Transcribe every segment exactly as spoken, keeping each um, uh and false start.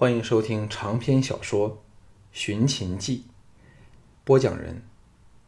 欢迎收听长篇小说《寻秦记》，播讲人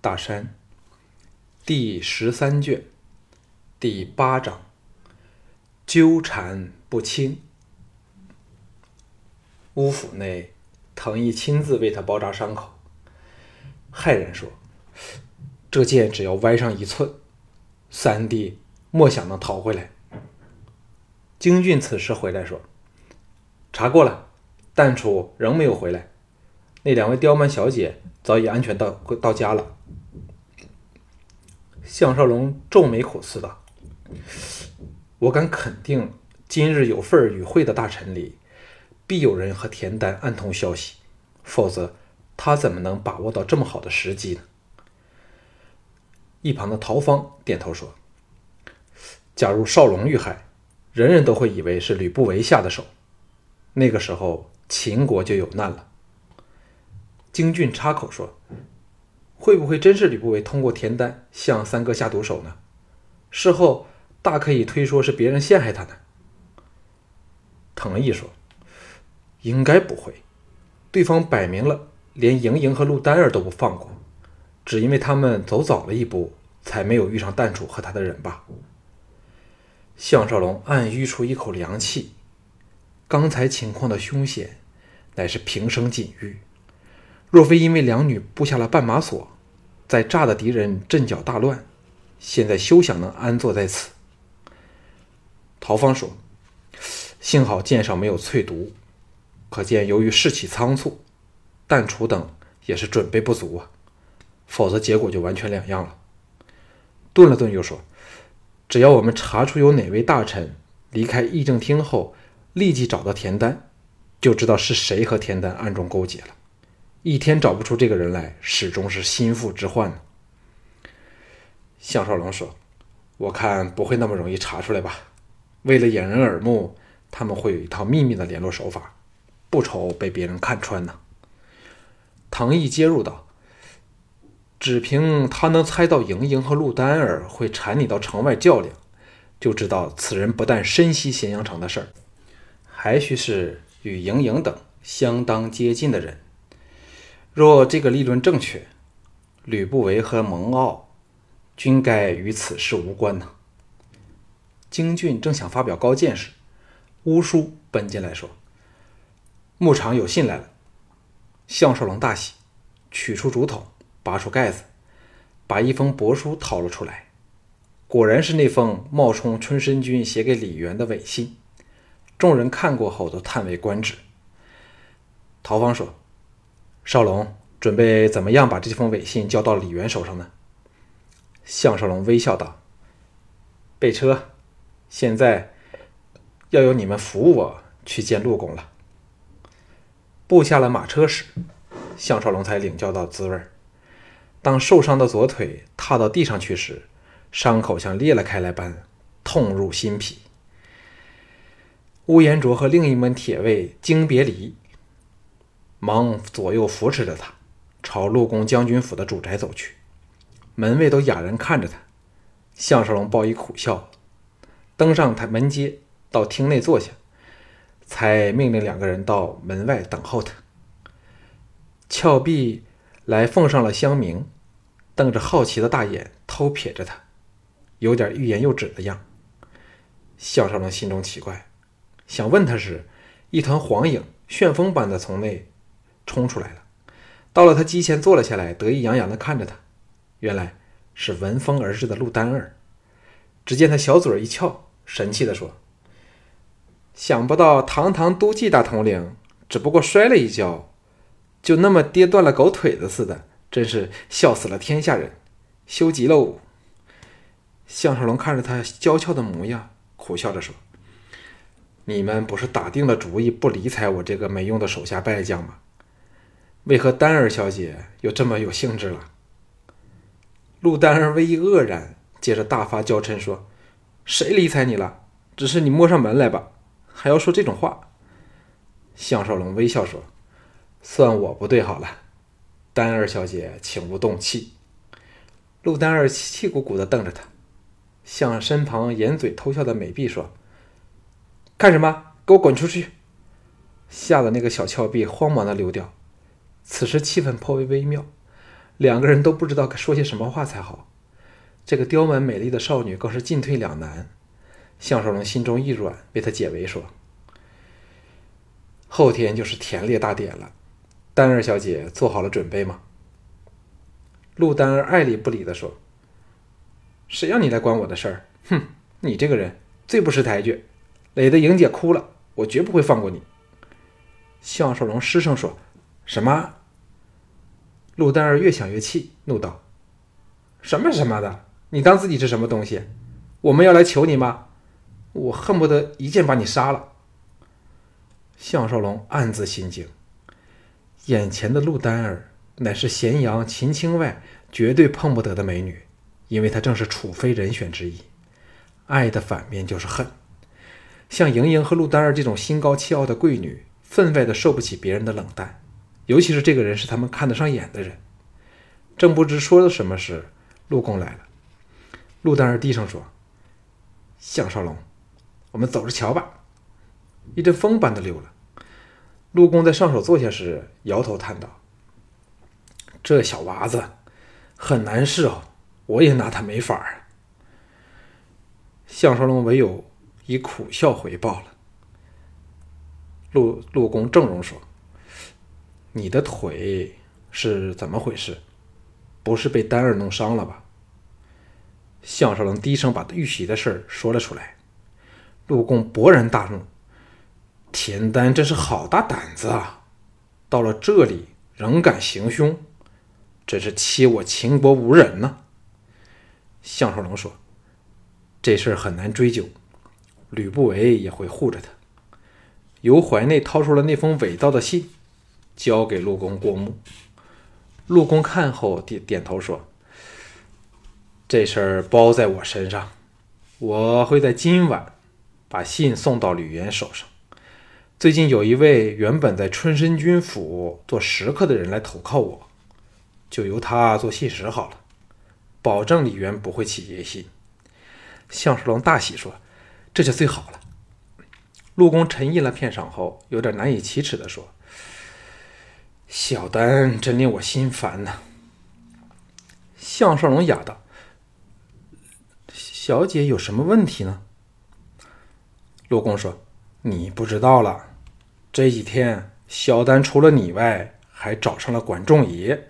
大山，第十三卷，第八章，纠缠不清。乌府内，滕毅亲自为他包扎伤口，骇然说：“这剑只要歪上一寸，三弟莫想能逃回来。”京俊此时回来说：“查过了，但楚仍没有回来，那两位刁蛮小姐早已安全到到家了。”项少龙皱眉苦思道：“我敢肯定，今日有份与会的大臣里，必有人和田丹暗通消息，否则他怎么能把握到这么好的时机呢？”一旁的陶芳点头说：“假如少龙遇害，人人都会以为是吕不韦下的手，那个时候秦国就有难了。”京俊插口说：“会不会真是吕不韦通过田丹向三哥下毒手呢？事后大可以推说是别人陷害他呢。”滕毅说：“应该不会，对方摆明了连盈盈和陆丹儿都不放过，只因为他们走早了一步，才没有遇上淡楚和他的人吧。”项少龙暗吁出一口凉气，刚才情况的凶险乃是平生仅遇，若非因为两女布下了绊马索，在诈的敌人阵脚大乱，现在休想能安坐在此。陶芳说：“幸好剑上没有淬毒，可见由于士气仓促，淡楚等也是准备不足啊，否则结果就完全两样了。”顿了顿又说：“只要我们查出有哪位大臣离开议政厅后立即找到田丹，就知道是谁和田丹暗中勾结了，一天找不出这个人来，始终是心腹之患呢。”项少龙说：“我看不会那么容易查出来吧，为了掩人耳目，他们会有一套秘密的联络手法，不愁被别人看穿呢。”唐毅接入道：“只凭他能猜到盈盈和陆丹儿会缠你到城外较量，就知道此人不但深悉咸阳城的事儿，还须是与盈盈等相当接近的人。若这个立论正确，吕不韦和蒙傲均该与此事无关呢。”京俊正想发表高见时，乌叔奔进来说：“牧场有信来了。”项少龙大喜，取出竹筒，拔出盖子，把一封帛书掏了出来，果然是那封冒充春申君写给李元的伪信。众人看过后都叹为观止。陶芳说：“少龙准备怎么样把这封伪信交到李元手上呢？”项少龙微笑道：“备车，现在要由你们扶我去见陆公了。”步下了马车时，项少龙才领教到滋味。当受伤的左腿踏到地上去时，伤口像裂了开来般，痛入心脾。乌延灼和另一门铁卫京别离忙左右扶持着他，朝陆公将军府的主宅走去。门卫都哑然看着他。项少龙报以苦笑，登上他门阶，到厅内坐下，才命令两个人到门外等候他。峭壁来奉上了香茗，瞪着好奇的大眼偷瞥着他，有点欲言又止的样。项少龙心中奇怪，想问他时，一团黄影旋风般的从内冲出来了，到了他机前坐了下来，得意洋洋地看着他。原来是闻风而至的陆丹儿。只见他小嘴一翘，神气地说：“想不到堂堂都记大统领，只不过摔了一跤，就那么跌断了狗腿子似的，真是笑死了天下人，羞极喽。”项少龙看着他娇俏的模样，苦笑着说：“你们不是打定了主意不理睬我这个没用的手下败将吗？为何丹儿小姐又这么有兴致了？”陆丹儿微一愕然，接着大发娇嗔说：“谁理睬你了？只是你摸上门来吧，还要说这种话。”项少龙微笑说：“算我不对好了，丹儿小姐请勿动气。”陆丹儿气鼓鼓地瞪着他，向身旁掩嘴偷笑的美婢说：“看什么，给我滚出去！”吓得那个小峭壁慌忙地溜掉。此时气氛颇为微妙，两个人都不知道该说些什么话才好。这个刁蛮美丽的少女更是进退两难。项少龙心中一软，被她解围说：“后天就是田猎大典了，丹儿小姐做好了准备吗？”陆丹儿爱理不理地说：“谁让你来管我的事儿？哼，你这个人最不识抬举，累得莹姐哭了，我绝不会放过你。”项少龙失声说：“什么？”陆丹儿越想越气，怒道：“什么什么的，你当自己是什么东西？我们要来求你吗？我恨不得一剑把你杀了。”项少龙暗自心惊，眼前的陆丹儿乃是咸阳秦青外绝对碰不得的美女，因为她正是楚妃人选之一。爱的反面就是恨，像莹莹和陆丹儿这种心高气傲的贵女，分外的受不起别人的冷淡，尤其是这个人是他们看得上眼的人。正不知说了什么时，陆公来了。陆丹儿低声说：“项少龙，我们走着瞧吧。”一阵风般的溜了。陆公在上手坐下时，摇头叹道：“这小娃子很难伺候，我也拿他没法儿。”项少龙唯有以苦笑回报了。陆陆公正容说：“你的腿是怎么回事？不是被丹儿弄伤了吧？”项少龙低声把遇袭的事儿说了出来。陆公勃然大怒：“田丹真是好大胆子啊！到了这里仍敢行凶，真是欺我秦国无人呢！”项少龙说：“这事儿很难追究，吕不韦也会护着他。”由怀内掏出了那封伪造的信，交给陆公过目。陆公看后 点, 点头说：“这事儿包在我身上，我会在今晚把信送到吕岩手上。最近有一位原本在春申君府做食客的人来投靠我，就由他做信使好了，保证李渊不会起疑心。”项少龙大喜说：“这就最好了。”陆公沉吟了片晌后，有点难以启齿地说：“小丹真令我心烦呐、啊。”项少龙哑道：“小姐有什么问题呢？”陆公说：“你不知道了，这几天小丹除了你外，还找上了管仲爷，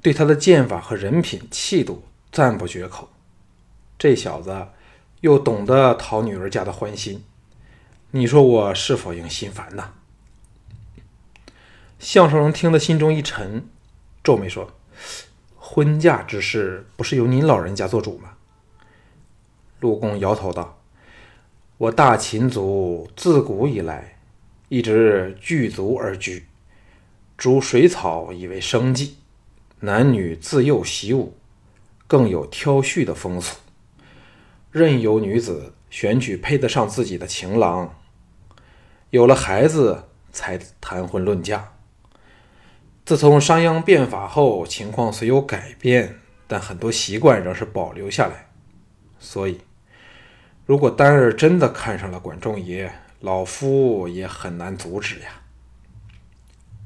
对他的剑法和人品气度赞不绝口。这小子又懂得讨女儿家的欢心，你说我是否应心烦呢？”项少龙听得心中一沉，皱眉说：“婚嫁之事不是由您老人家做主吗？”陆公摇头道：“我大秦族自古以来一直聚族而居，逐水草以为生计，男女自幼习武，更有挑婿的风俗，任由女子选取配得上自己的情郎，有了孩子才谈婚论嫁。自从商鞅变法后，情况虽有改变，但很多习惯仍是保留下来。所以如果丹儿真的看上了管仲爷，老夫也很难阻止呀。”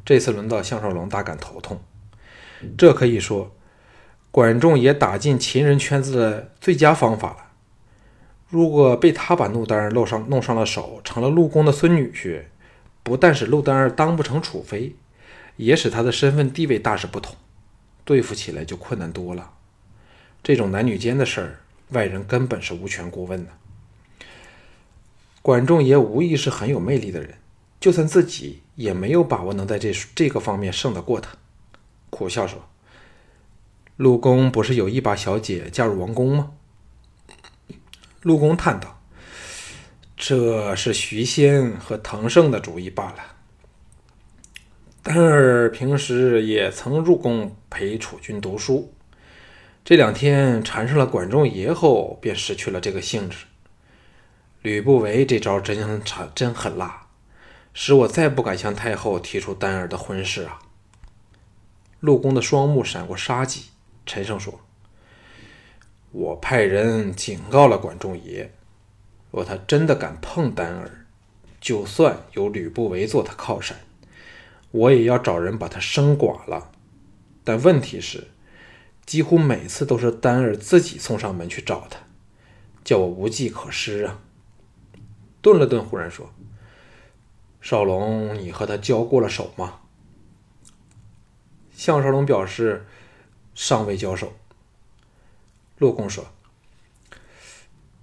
这次轮到项少龙大感头痛，这可以说管仲爷打进秦人圈子的最佳方法了。如果被他把陆丹儿弄上弄上了手，成了陆公的孙女婿，不但使陆丹儿当不成楚妃，也使他的身份地位大是不同，对付起来就困难多了。这种男女间的事儿，外人根本是无权过问的。管仲爷无疑是很有魅力的人，就算自己也没有把握能在这这个方面胜得过他。苦笑说：“陆公不是有意把小姐嫁入王宫吗？”陆公叹道：“这是徐仙和滕胜的主意罢了。丹儿平时也曾入宫陪楚君读书，这两天缠上了管仲爷后，便失去了这个兴致。吕不韦这招真真狠辣，使我再不敢向太后提出丹儿的婚事啊。”陆公的双目闪过杀机，沉声说：“我派人警告了管仲爷，若他真的敢碰丹儿，就算有吕不韦做他靠山，我也要找人把他生剐了。但问题是，几乎每次都是丹儿自己送上门去找他，叫我无计可施啊。顿了顿，忽然说：“少龙，你和他交过了手吗？”项少龙表示尚未交手。陆公说：“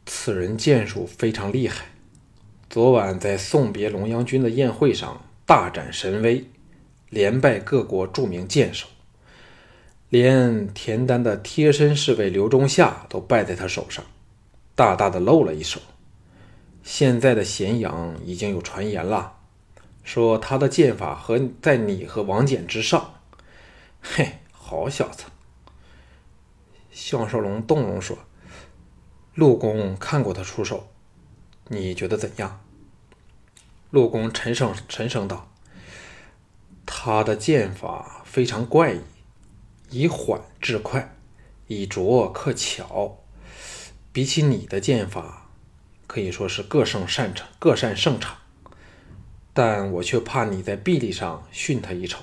此人剑术非常厉害，昨晚在送别龙阳君的宴会上大展神威，连败各国著名剑手，连田丹的贴身侍卫刘忠夏都败在他手上，大大的露了一手。现在的咸阳已经有传言了，说他的剑法和在你和王翦之上。嘿，好小子！”项少龙动容说：“陆公看过他出手，你觉得怎样？”陆公沉声沉声道：“他的剑法非常怪异，以缓制快，以拙克巧，比起你的剑法，可以说是各胜擅长，各擅胜场。但我却怕你在臂力上逊他一筹。”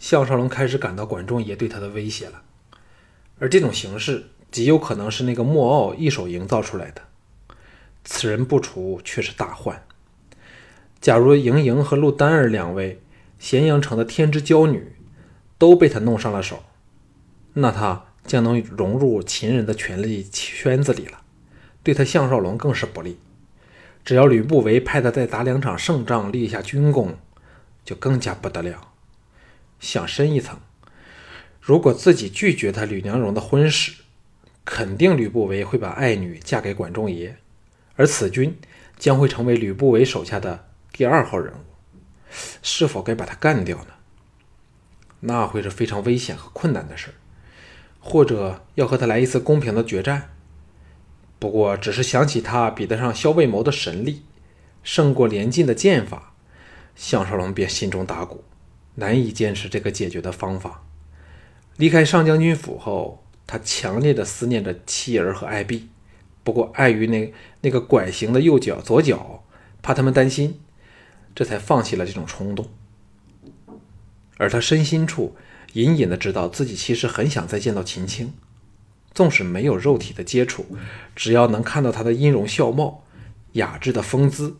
项少龙开始感到管仲爷对他的威胁了，而这种形势极有可能是那个莫傲一手营造出来的。此人不除，却是大患。假如盈盈和陆丹儿两位咸阳城的天之娇女都被他弄上了手，那他将能融入秦人的权力圈子里了，对他项少龙更是不利。只要吕不韦派他再打两场胜仗，立下军功，就更加不得了。想深一层，如果自己拒绝他吕娘荣的婚事，肯定吕不韦会把爱女嫁给管仲爷，而此君将会成为吕不韦手下的第二号人物。是否该把他干掉呢？那会是非常危险和困难的事，或者要和他来一次公平的决战。不过只是想起他比得上萧卫谋的神力，胜过连晋的剑法，项少龙便心中打鼓，难以坚持这个解决的方法。离开上将军府后，他强烈的思念着妻儿和爱婢，不过碍于那那个拐形的右脚左脚，怕他们担心，这才放弃了这种冲动。而他身心处隐隐的知道，自己其实很想再见到秦青，纵使没有肉体的接触，只要能看到他的音容笑貌、雅致的风姿，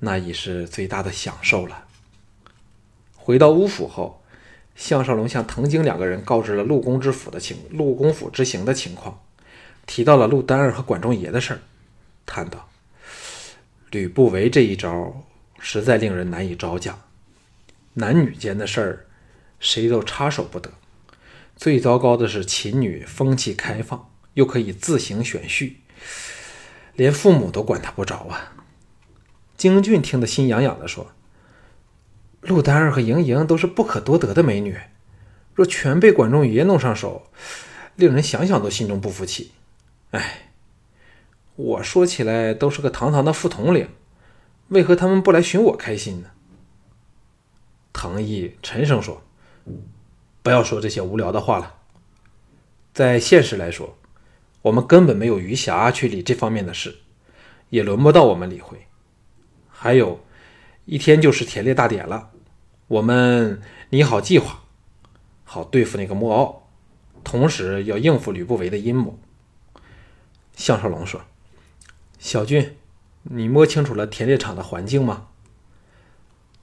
那已是最大的享受了。回到乌府后，项少龙向滕京两个人告知了陆公之府的情，陆公府之行的情况，提到了陆丹儿和管仲爷的事儿，谈到吕不韦这一招实在令人难以招架，男女间的事儿谁都插手不得。最糟糕的是秦女风气开放，又可以自行选婿，连父母都管他不着啊。京俊听得心痒痒地说：“陆丹儿和盈盈都是不可多得的美女，若全被管仲爷弄上手，令人想想都心中不服气。哎，我说起来都是个堂堂的副统领，为何他们不来寻我开心呢？”滕毅沉声说：“不要说这些无聊的话了。在现实来说，我们根本没有余暇去理这方面的事，也轮不到我们理会。还有一天就是田猎大典了，我们拟好计划，好对付那个莫傲，同时要应付吕不韦的阴谋。”项少龙说：“小俊，你摸清楚了田猎场的环境吗？”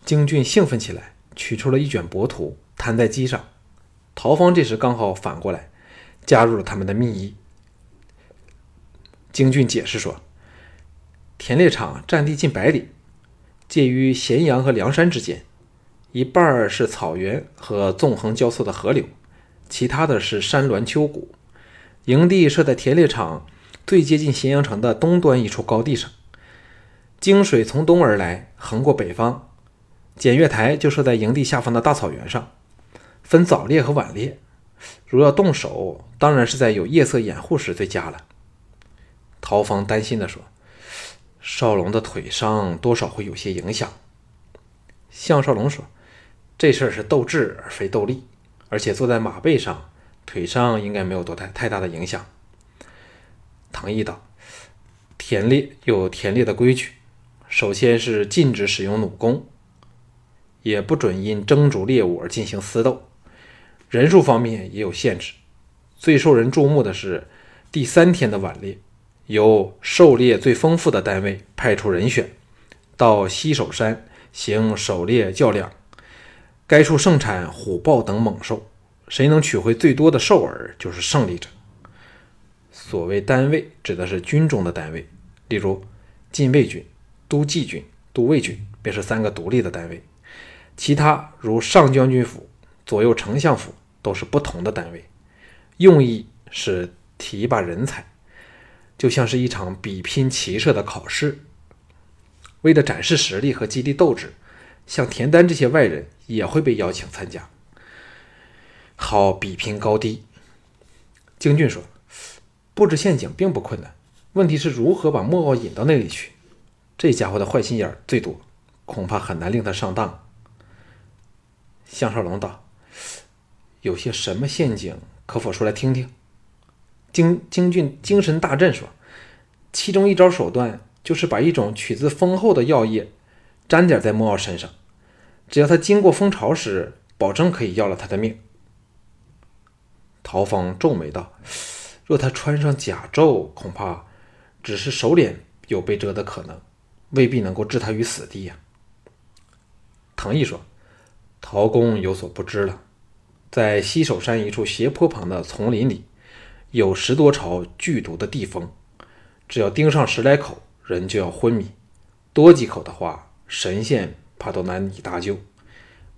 京俊兴奋起来，取出了一卷薄图，摊在机上。陶芳这时刚好反过来，加入了他们的密议。京俊解释说：“田猎场占地近百里，介于咸阳和梁山之间，一半是草原和纵横交错的河流，其他的是山峦丘谷。营地设在田猎场最接近咸阳城的东端一处高地上，泾水从东而来，横过北方，检阅台就设在营地下方的大草原上，分早猎和晚猎。如要动手，当然是在有夜色掩护时最佳了。”陶芳担心地说：“少龙的腿伤多少会有些影响。”项少龙说：“这事儿是斗智而非斗力，而且坐在马背上，腿上应该没有多太太大的影响。”唐毅道：“田猎有田猎的规矩，首先是禁止使用弩弓，也不准因争逐猎物而进行私斗，人数方面也有限制。最受人注目的是第三天的晚猎，由狩猎最丰富的单位派出人选，到西首山行狩猎较量。该处盛产虎豹等猛兽，谁能取回最多的兽饵就是胜利者。所谓单位指的是军中的单位，例如禁卫军、都骑军、都尉军便是三个独立的单位，其他如上将军府、左右丞相府都是不同的单位，用意是提拔人才，就像是一场比拼骑射的考试。为了展示实力和激励斗志，像田丹这些外人也会被邀请参加，好比拼高低。京俊说，布置陷阱并不困难，问题是如何把莫傲引到那里去。这家伙的坏心眼最多，恐怕很难令他上当。项少龙道，有些什么陷阱可否说来听听？京京俊精神大振说，其中一招手段就是把一种取自蜂后的药液沾点在莫傲身上，只要他经过蜂巢时，保证可以要了他的命。陶芳皱眉道，若他穿上甲胄，恐怕只是手脸有被蛰的可能，未必能够置他于死地呀、啊。唐毅说，陶公有所不知了，在西首山一处斜坡旁的丛林里，有十多巢剧毒的地蜂，只要盯上十来口，人就要昏迷，多几口的话，神仙怕都难以搭救。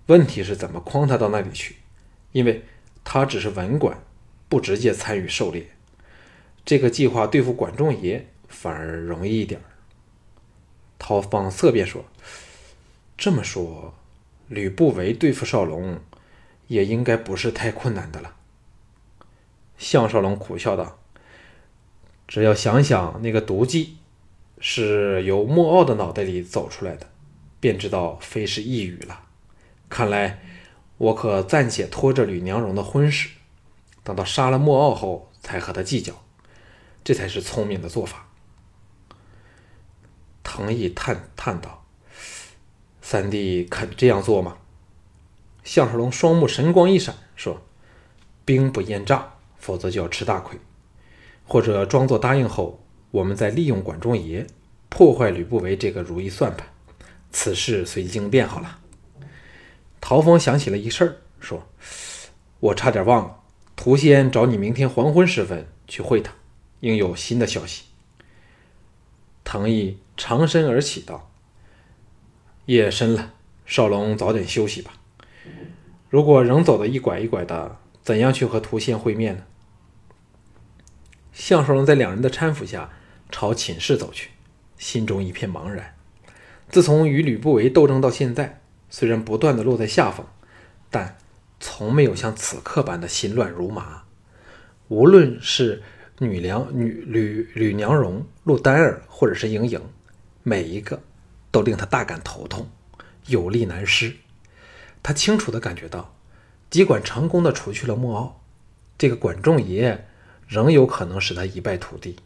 问题是怎么诓他到那里去，因为他只是文官，不直接参与狩猎。这个计划对付管仲爷反而容易一点。陶方色变说，这么说吕不韦对付少龙也应该不是太困难的了。项少龙苦笑道，只要想想那个毒计是由莫傲的脑袋里走出来的，便知道非是一语了。看来我可暂且拖着吕娘荣的婚事，等到杀了莫傲后才和他计较，这才是聪明的做法。唐毅叹叹道，三弟肯这样做吗？项少龙双目神光一闪说，兵不厌诈，否则就要吃大亏，或者装作答应后，我们再利用管仲爷破坏吕不韦这个如意算盘，此事随经变好了。陶峰想起了一事儿，说，我差点忘了，涂仙找你明天黄昏时分去会他，应有新的消息。唐毅长身而起道，夜深了，少龙早点休息吧。如果仍走得一拐一拐的，怎样去和涂仙会面呢？项少龙在两人的搀扶下朝寝室走去，心中一片茫然。自从与吕不韦斗争到现在，虽然不断的落在下风，但从没有像此刻般的心乱如麻。无论是女梁女吕吕娘荣、陆丹儿，或者是莹莹，每一个都令他大感头痛，有力难施。他清楚地感觉到，尽管成功地除去了莫傲，这个管仲爷仍有可能使他一败涂地。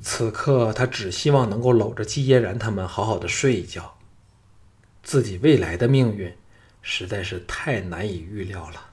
此刻他只希望能够搂着季嫣然他们好好的睡一觉，自己未来的命运实在是太难以预料了。